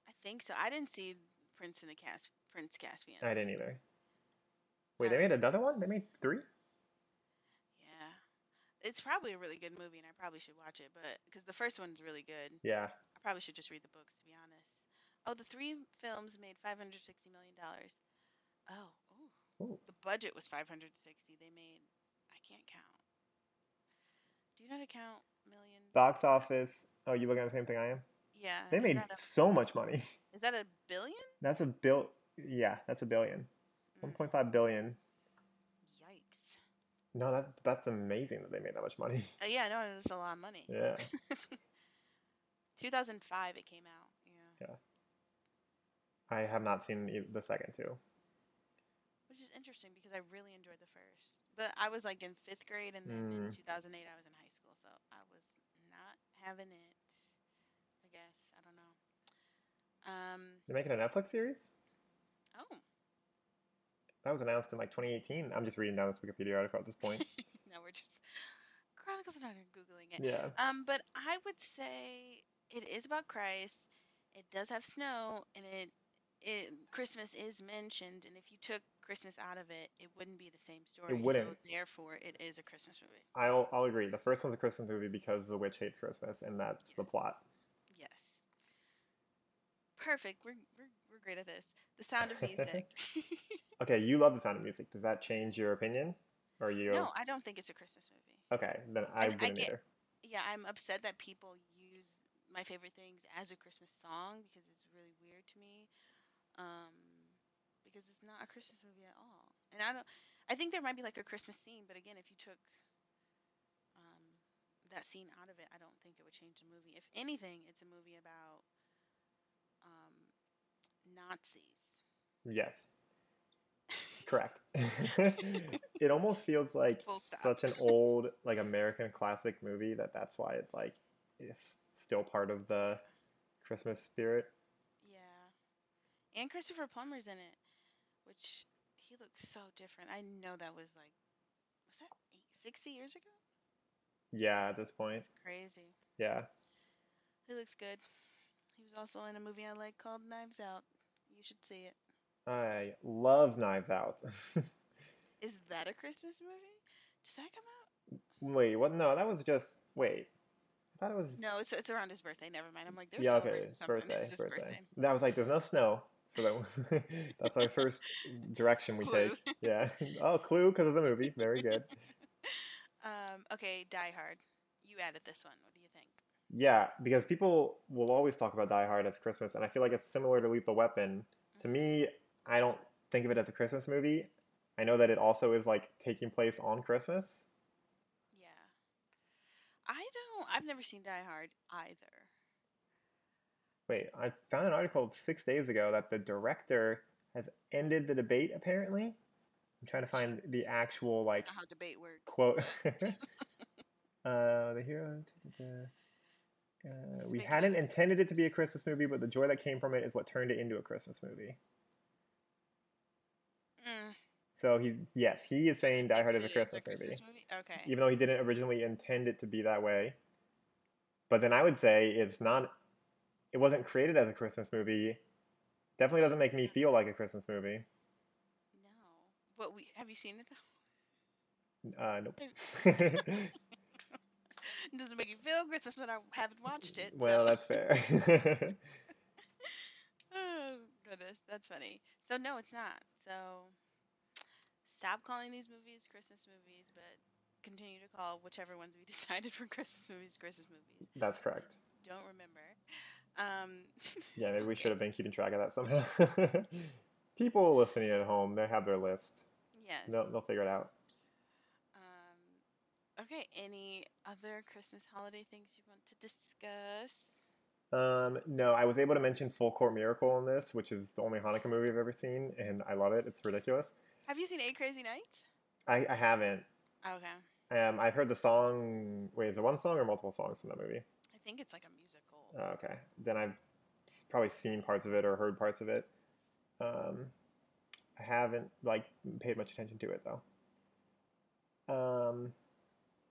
I think so. I didn't see Prince Caspian. I didn't either. Wait, they made another one? They made 3? Yeah. It's probably a really good movie, and I probably should watch it, but because the first one's really good. Yeah. I probably should just read the books, to be honest. Oh, the 3 films made $560 million. Oh. Ooh. The budget was $560. They made, I can't count. Do you know how to count million? Box office. Oh, you looking at the same thing I am? Yeah. They made so much money. Is that $1 billion? That's yeah, that's $1 billion. 1.5 billion. Yikes. No, that's amazing that they made that much money. Yeah, no, it's a lot of money. Yeah. 2005 it came out. Yeah. I have not seen the second 2. Which is interesting because I really enjoyed the first. But I was like in 5th grade, and then in 2008 I was in high school, so I was not having it, I guess. I don't know. They're making a Netflix series? Oh. That was announced in like 2018. I'm just reading down this Wikipedia article at this point. No, we're just Chronicles are not Googling it. Yeah. But I would say it is about Christ. It does have snow, and it Christmas is mentioned. And if you took Christmas out of it, it wouldn't be the same story. It wouldn't. So therefore, it is a Christmas movie. I'll agree. The first one's a Christmas movie because the witch hates Christmas, and that's the plot. Yes. Perfect. We're great at this. The Sound of Music. Okay, you love The Sound of Music. Does that change your opinion? Or you? No, I don't think it's a Christmas movie. Okay, then I wouldn't either. Yeah, I'm upset that people use My Favorite Things as a Christmas song because it's really weird to me. Because it's not a Christmas movie at all. And I think there might be like a Christmas scene, but again, if you took that scene out of it, I don't think it would change the movie. If anything, it's a movie about Nazis. Yes. Correct. It almost feels like such an old, like, American classic movie that's why it, like, is still part of the Christmas spirit. Yeah. And Christopher Plummer's in it, which he looks so different. I know that was that 60 years ago? Yeah, at this point. It's crazy. Yeah. He looks good. He was also in a movie I like called Knives Out. You should see it. I love Knives Out. Is that a Christmas movie? Does that come out? Wait, what? No, that was just... Wait. I thought it was... No, it's around his birthday. Never mind. I'm like, there's something. Yeah, okay. It's his birthday. That was like, there's no snow. So that's our first direction we take. Yeah. Oh, Clue because of the movie. Very good. Okay, Die Hard. You added this one. What do you think? Yeah, because people will always talk about Die Hard as Christmas, and I feel like it's similar to Lethal Weapon. To me, I don't think of it as a Christmas movie. I know that it also is, like, taking place on Christmas. Yeah. I've never seen Die Hard either. Wait, I found an article 6 days ago that the director has ended the debate, apparently. I'm trying to find the actual, like... That's not how debate works. Quote. The hero... we hadn't intended it to be a Christmas movie, but the joy that came from it is what turned it into a Christmas movie. Mm. So he is saying Die Hard is a Christmas movie. Okay. Even though he didn't originally intend it to be that way. But then I would say it wasn't created as a Christmas movie. Definitely doesn't make me feel like a Christmas movie. No. But have you seen it though? Nope. It doesn't make you feel Christmas when I haven't watched it. Well, that's fair. Oh, goodness. That's funny. So, no, it's not. So, stop calling these movies Christmas movies, but continue to call whichever ones we decided for Christmas movies Christmas movies. That's correct. Don't remember. Yeah, maybe we should have been keeping track of that somehow. People listening at home, they have their list. Yes. They'll figure it out. Okay, any other Christmas holiday things you want to discuss? No, I was able to mention Full Court Miracle in this, which is the only Hanukkah movie I've ever seen, and I love it. It's ridiculous. Have you seen 8 Crazy Nights? I haven't. Okay. I've heard the song. Wait, is it one song or multiple songs from that movie? I think it's like a musical. Oh, okay. Then I've probably seen parts of it or heard parts of it. I haven't paid much attention to it though.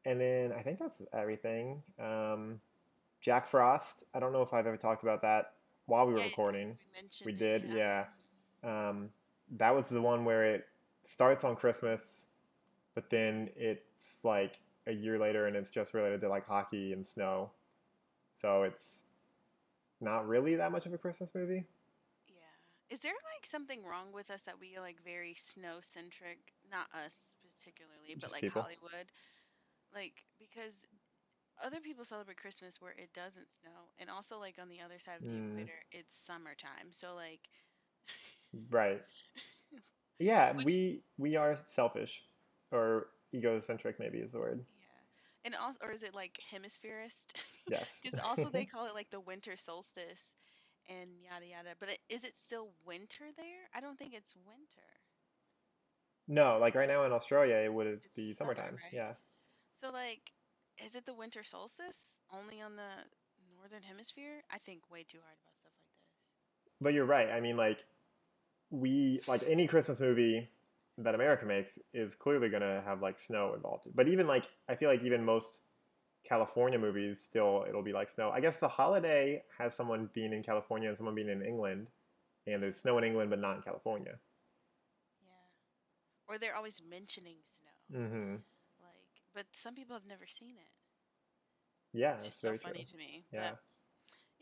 And then I think that's everything. Jack Frost. I don't know if I've ever talked about that while we were recording. We did, it, yeah. That was the one where it starts on Christmas, but then it's like a year later, and it's just related to like hockey and snow. So it's not really that much of a Christmas movie. Yeah. Is there like something wrong with us that we like very snow centric? Not us particularly, but just like people. Hollywood. Because other people celebrate Christmas where it doesn't snow, and also like on the other side of the equator, it's summertime. So right. Yeah, we are selfish, or egocentric maybe is the word. Yeah, and also, or is it like hemispherist? Yes. Because also they call it like the winter solstice, and yada yada. But is it still winter there? I don't think it's winter. No, like right now in Australia, it would be summertime. Right? Yeah. So is it the winter solstice only on the northern hemisphere? I think way too hard about stuff like this. But you're right. I mean, any Christmas movie that America makes is clearly going to have snow involved. But even I feel even most California movies still it'll be snow. I guess The Holiday has someone being in California and someone being in England, and there's snow in England but not in California. Yeah. Or they're always mentioning snow. Mm-hmm. But some people have never seen it. Yeah, that's so funny to me. Yeah. But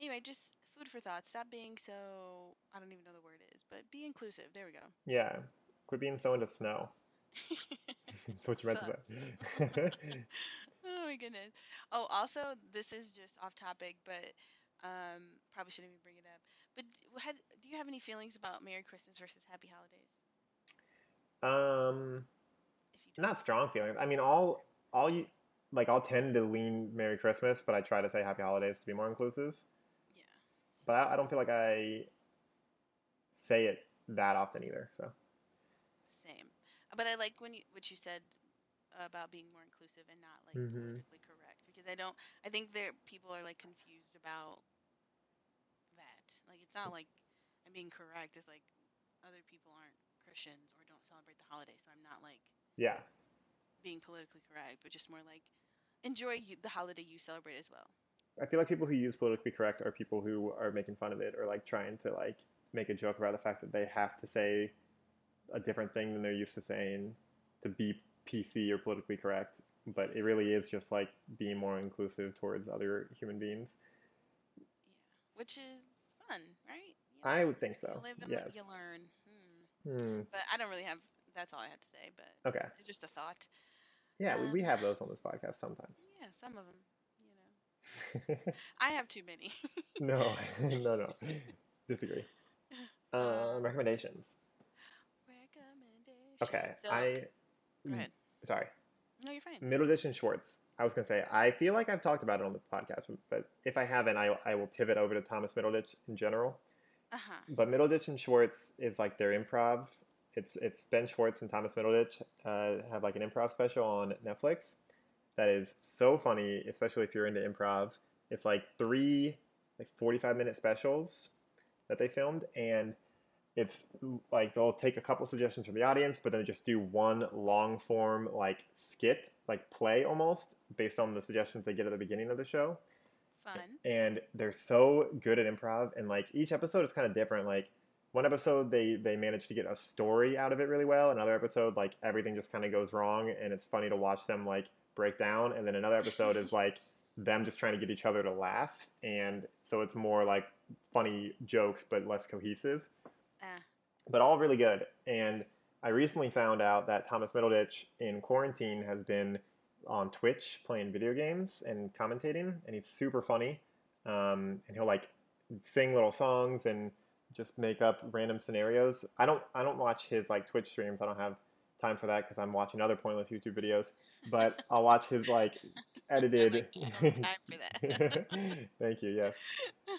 anyway, just food for thought. Stop being so, I don't even know the word is, but be inclusive. There we go. Yeah. Quit being so into snow. That's what you meant to say. Oh, my goodness. Oh, also, this is just off topic, but probably shouldn't even bring it up. But do you have any feelings about Merry Christmas versus Happy Holidays? Not strong feelings. I mean, I'll tend to lean Merry Christmas, but I try to say Happy Holidays to be more inclusive. Yeah. But I don't feel like I say it that often either. So. Same, but I like what you said about being more inclusive and not politically correct, because I think people are confused about that. It's not I'm being correct. It's other people aren't Christians or don't celebrate the holiday, so I'm not yeah. Being politically correct, but just more enjoy the holiday you celebrate as well. I feel like people who use politically correct are people who are making fun of it or trying to make a joke about the fact that they have to say a different thing than they're used to saying to be PC or politically correct. But it really is just being more inclusive towards other human beings. Yeah, which is fun, right? Yeah. I would think so. You live and you learn. But I don't really have. That's all I had to say, but okay. Just a thought. Yeah, we have those on this podcast sometimes. Yeah, some of them, I have too many. No. Disagree. Recommendations. Okay, so, go ahead. Sorry. No, you're fine. Middle Dish and Schwartz. I was going to say, I feel like I've talked about it on the podcast, but if I haven't, I will pivot over to Thomas Middleditch in general. Uh-huh. But Middleditch and Schwartz is their improv. It's Ben Schwartz and Thomas Middleditch have an improv special on Netflix that is so funny, especially if you're into improv. It's 3 45-minute specials that they filmed, and it's they'll take a couple suggestions from the audience, but then just do one long form skit, play almost based on the suggestions they get at the beginning of the show. Fun. And they're so good at improv, and each episode is kind of different. One episode, they manage to get a story out of it really well. Another episode, everything just kind of goes wrong, and it's funny to watch them, break down. And then another episode is, them just trying to get each other to laugh. And so it's more, funny jokes but less cohesive. But all really good. And I recently found out that Thomas Middleditch in quarantine has been on Twitch playing video games and commentating. And he's super funny. And he'll, sing little songs and just make up random scenarios. I don't watch his like Twitch streams. I don't have time for that because I'm watching other pointless YouTube videos. But I'll watch his like edited. I'm like, you don't have time for that. Thank you. Yes.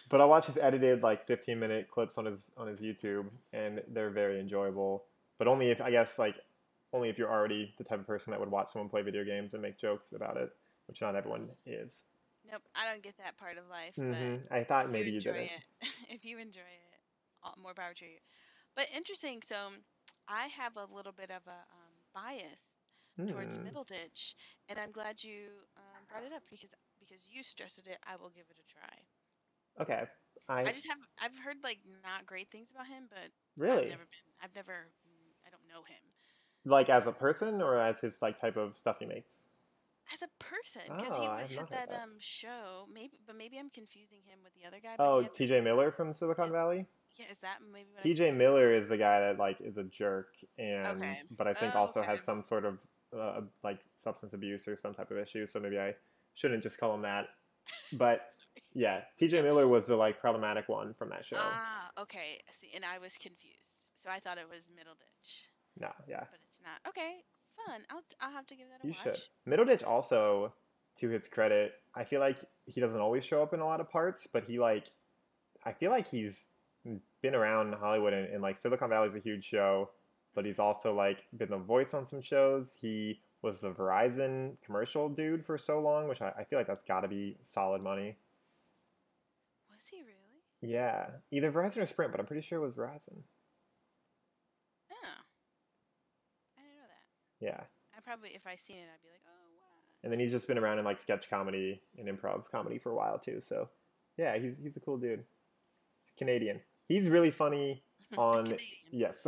But I'll watch his edited like 15-minute clips on his YouTube, and they're very enjoyable. But only if, I guess, like only if you're already the type of person that would watch someone play video games and make jokes about it, which not everyone is. Nope, I don't get that part of life. Mm-hmm. But I thought maybe you did it. If you enjoy it, more power to you. But interesting. So I have a little bit of a bias towards Middleditch, and I'm glad you brought it up because you stressed it. I will give it a try. Okay. I've heard like not great things about him, but really, I don't know him. Like as a person, or as his like type of stuff he makes. As a person, because he had that show, maybe I'm confusing him with the other guy. Oh, T.J. Miller from Silicon Valley. Yeah, is that maybe? T.J. Miller is the guy that like is a jerk, and but I think also has some sort of like substance abuse or some type of issue. So maybe I shouldn't just call him that. But yeah, T.J. Miller was the like problematic one from that show. Ah, okay. See, and I was confused, so I thought it was Middleditch. No, yeah, but it's not. Okay. Fun. I'll have to give that a watch. You should. Middleditch also, to his credit, I feel like he doesn't always show up in a lot of parts, but he like, I feel like he's been around Hollywood and like Silicon Valley is a huge show, but he's also like been the voice on some shows. He was the Verizon commercial dude for so long, which I feel like that's got to be solid money. Was he really? Yeah, either Verizon or Sprint, but I'm pretty sure it was Verizon. Yeah. I probably, if I seen it, I'd be like, oh, wow. And then he's just been around in like sketch comedy and improv comedy for a while too. So, yeah, he's a cool dude. Canadian. He's really funny on yes,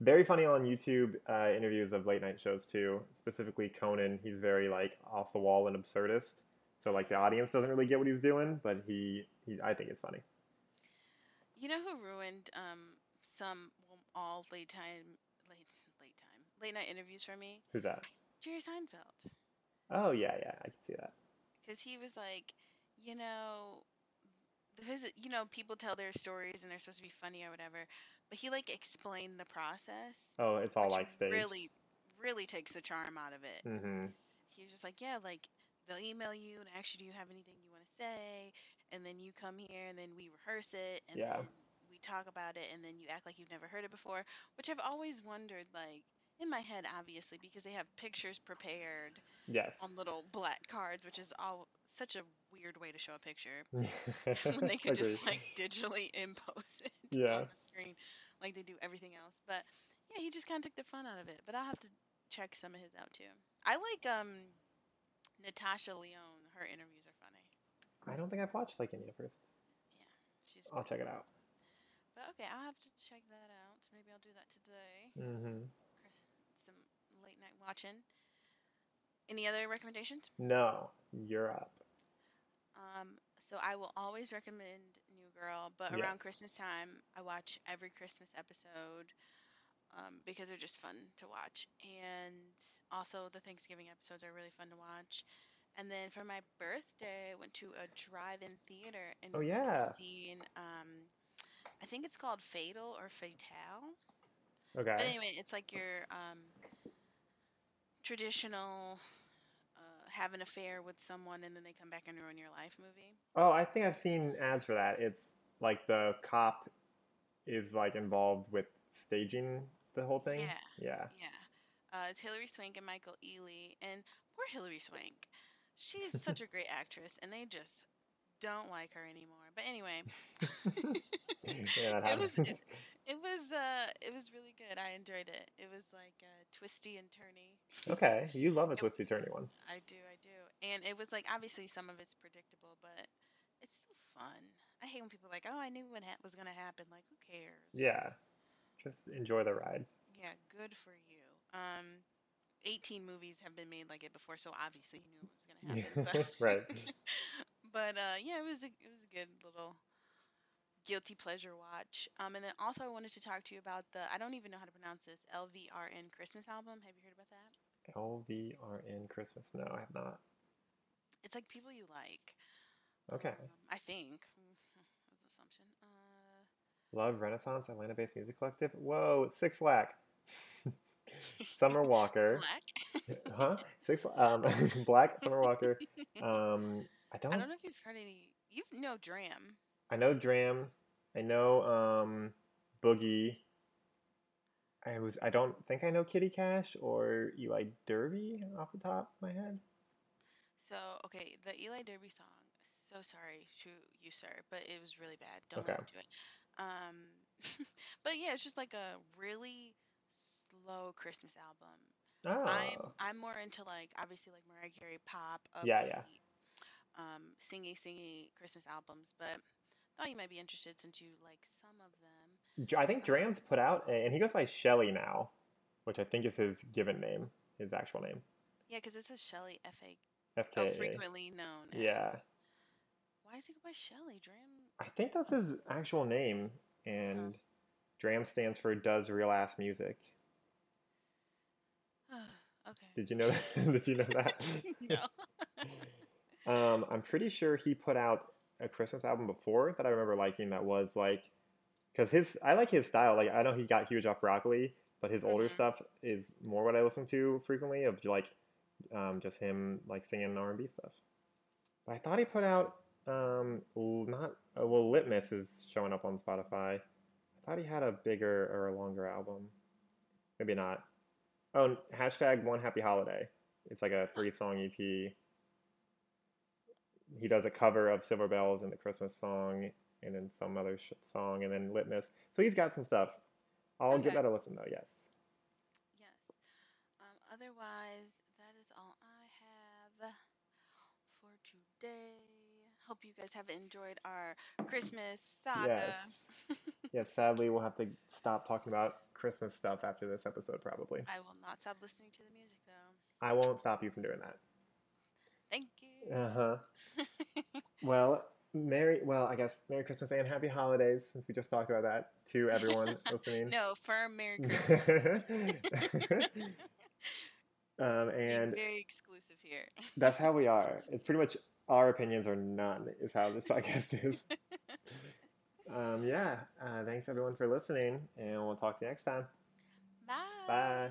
very funny on YouTube interviews of late night shows too. Specifically Conan. He's very like off the wall and absurdist. So like the audience doesn't really get what he's doing, but he I think it's funny. You know who ruined all late night interviews for me? Who's that? Jerry Seinfeld. Oh, yeah, I can see that. Because he was like, people tell their stories and they're supposed to be funny or whatever, but he like explained the process. Oh, it's all like staged. Really, really takes the charm out of it. Mm-hmm. He was just like, yeah, like they'll email you and actually, do you have anything you want to say? And then you come here and then we rehearse it and then we talk about it and then you act like you've never heard it before, which I've always wondered, like, in my head, obviously, because they have pictures prepared on little black cards, which is all such a weird way to show a picture when they could just like digitally impose it on the screen like they do everything else. But yeah, he just kind of took the fun out of it. But I'll have to check some of his out too. I like Natasha Lyonne. Her interviews are funny. I don't think I've watched like any of hers. Yeah, I'll check it out. But okay, I'll have to check that out. Maybe I'll do that today. Mm-hmm. Watching. Any other recommendations? No, you're up. So I will always recommend New Girl, but around Christmas time, I watch every Christmas episode because they're just fun to watch. And also the Thanksgiving episodes are really fun to watch. And then for my birthday, I went to a drive-in theater and seen, I think it's called Fatal or Fatale. Okay. But anyway, it's like your traditional have an affair with someone and then they come back and ruin your life movie. Oh, I think I've seen ads for that. It's like the cop is like involved with staging the whole thing. Yeah. It's Hillary Swank and Michael Ealy, and poor Hillary Swank. She's such a great actress and they just don't like her anymore. But anyway, It was really good. I enjoyed it. It was like twisty and turny. Okay, you love a twisty turny one. I do. And it was like obviously some of it's predictable, but it's still fun. I hate when people are like, "Oh, I knew what was going to happen." Like, who cares? Yeah, just enjoy the ride. Yeah, good for you. 18 movies have been made like it before, so obviously you knew what was going to happen. But right. But yeah, it was a good little guilty pleasure watch. And then also I wanted to talk to you about the, I don't even know how to pronounce this, LVRN Christmas album. Have you heard about that? LVRN Christmas? No, I have not. It's like people you like. Okay. I think. option. Love Renaissance, Atlanta-based music collective. Whoa, it's Six Lack. Summer Walker. Black? Huh? Six Black, Summer Walker. I don't know if you've heard any. You know Dram. I know Dram. I know Boogie. I don't think I know Kitty Cash or Eli Derby off the top of my head. So, okay, the Eli Derby song. So sorry to you, sir, but it was really bad. Don't listen to it. But yeah, it's just like a really slow Christmas album. Oh. I'm more into like obviously like Mariah Carey pop. Singy Christmas albums, but thought you might be interested since you like some of them. I think Dram's put out, and he goes by Shelly now, which I think is his given name, his actual name. Yeah, because it says Shelly FKA. Oh, frequently known as. Yeah. Why does he go by Shelly? Dram? I think that's his actual name, and Dram stands for Does Real Ass Music. Okay. Did you know that? Did you know that? No. I'm pretty sure he put out a Christmas album before that I remember liking that was like, because I like his style. Like I know he got huge off Broccoli, but his older stuff is more what I listen to frequently of like, just him like singing R&B stuff. But I thought he put out Litmus is showing up on Spotify. I thought he had a bigger or a longer album. Maybe not. Oh, hashtag One Happy Holiday. It's like a 3-song EP. He does a cover of Silver Bells and the Christmas song, and then some other song, and then Litmus. So he's got some stuff. I'll give that a listen, though, yes. Yes. Otherwise, that is all I have for today. Hope you guys have enjoyed our Christmas saga. Yes. Yes, sadly, we'll have to stop talking about Christmas stuff after this episode, probably. I will not stop listening to the music, though. I won't stop you from doing that. Thank you. Well, Merry Christmas and Happy Holidays, since we just talked about that, to everyone listening. No, firm Merry Christmas. And very exclusive here. That's how we are. It's pretty much our opinions are none, is how this podcast is. Thanks everyone for listening, and we'll talk to you next time. Bye.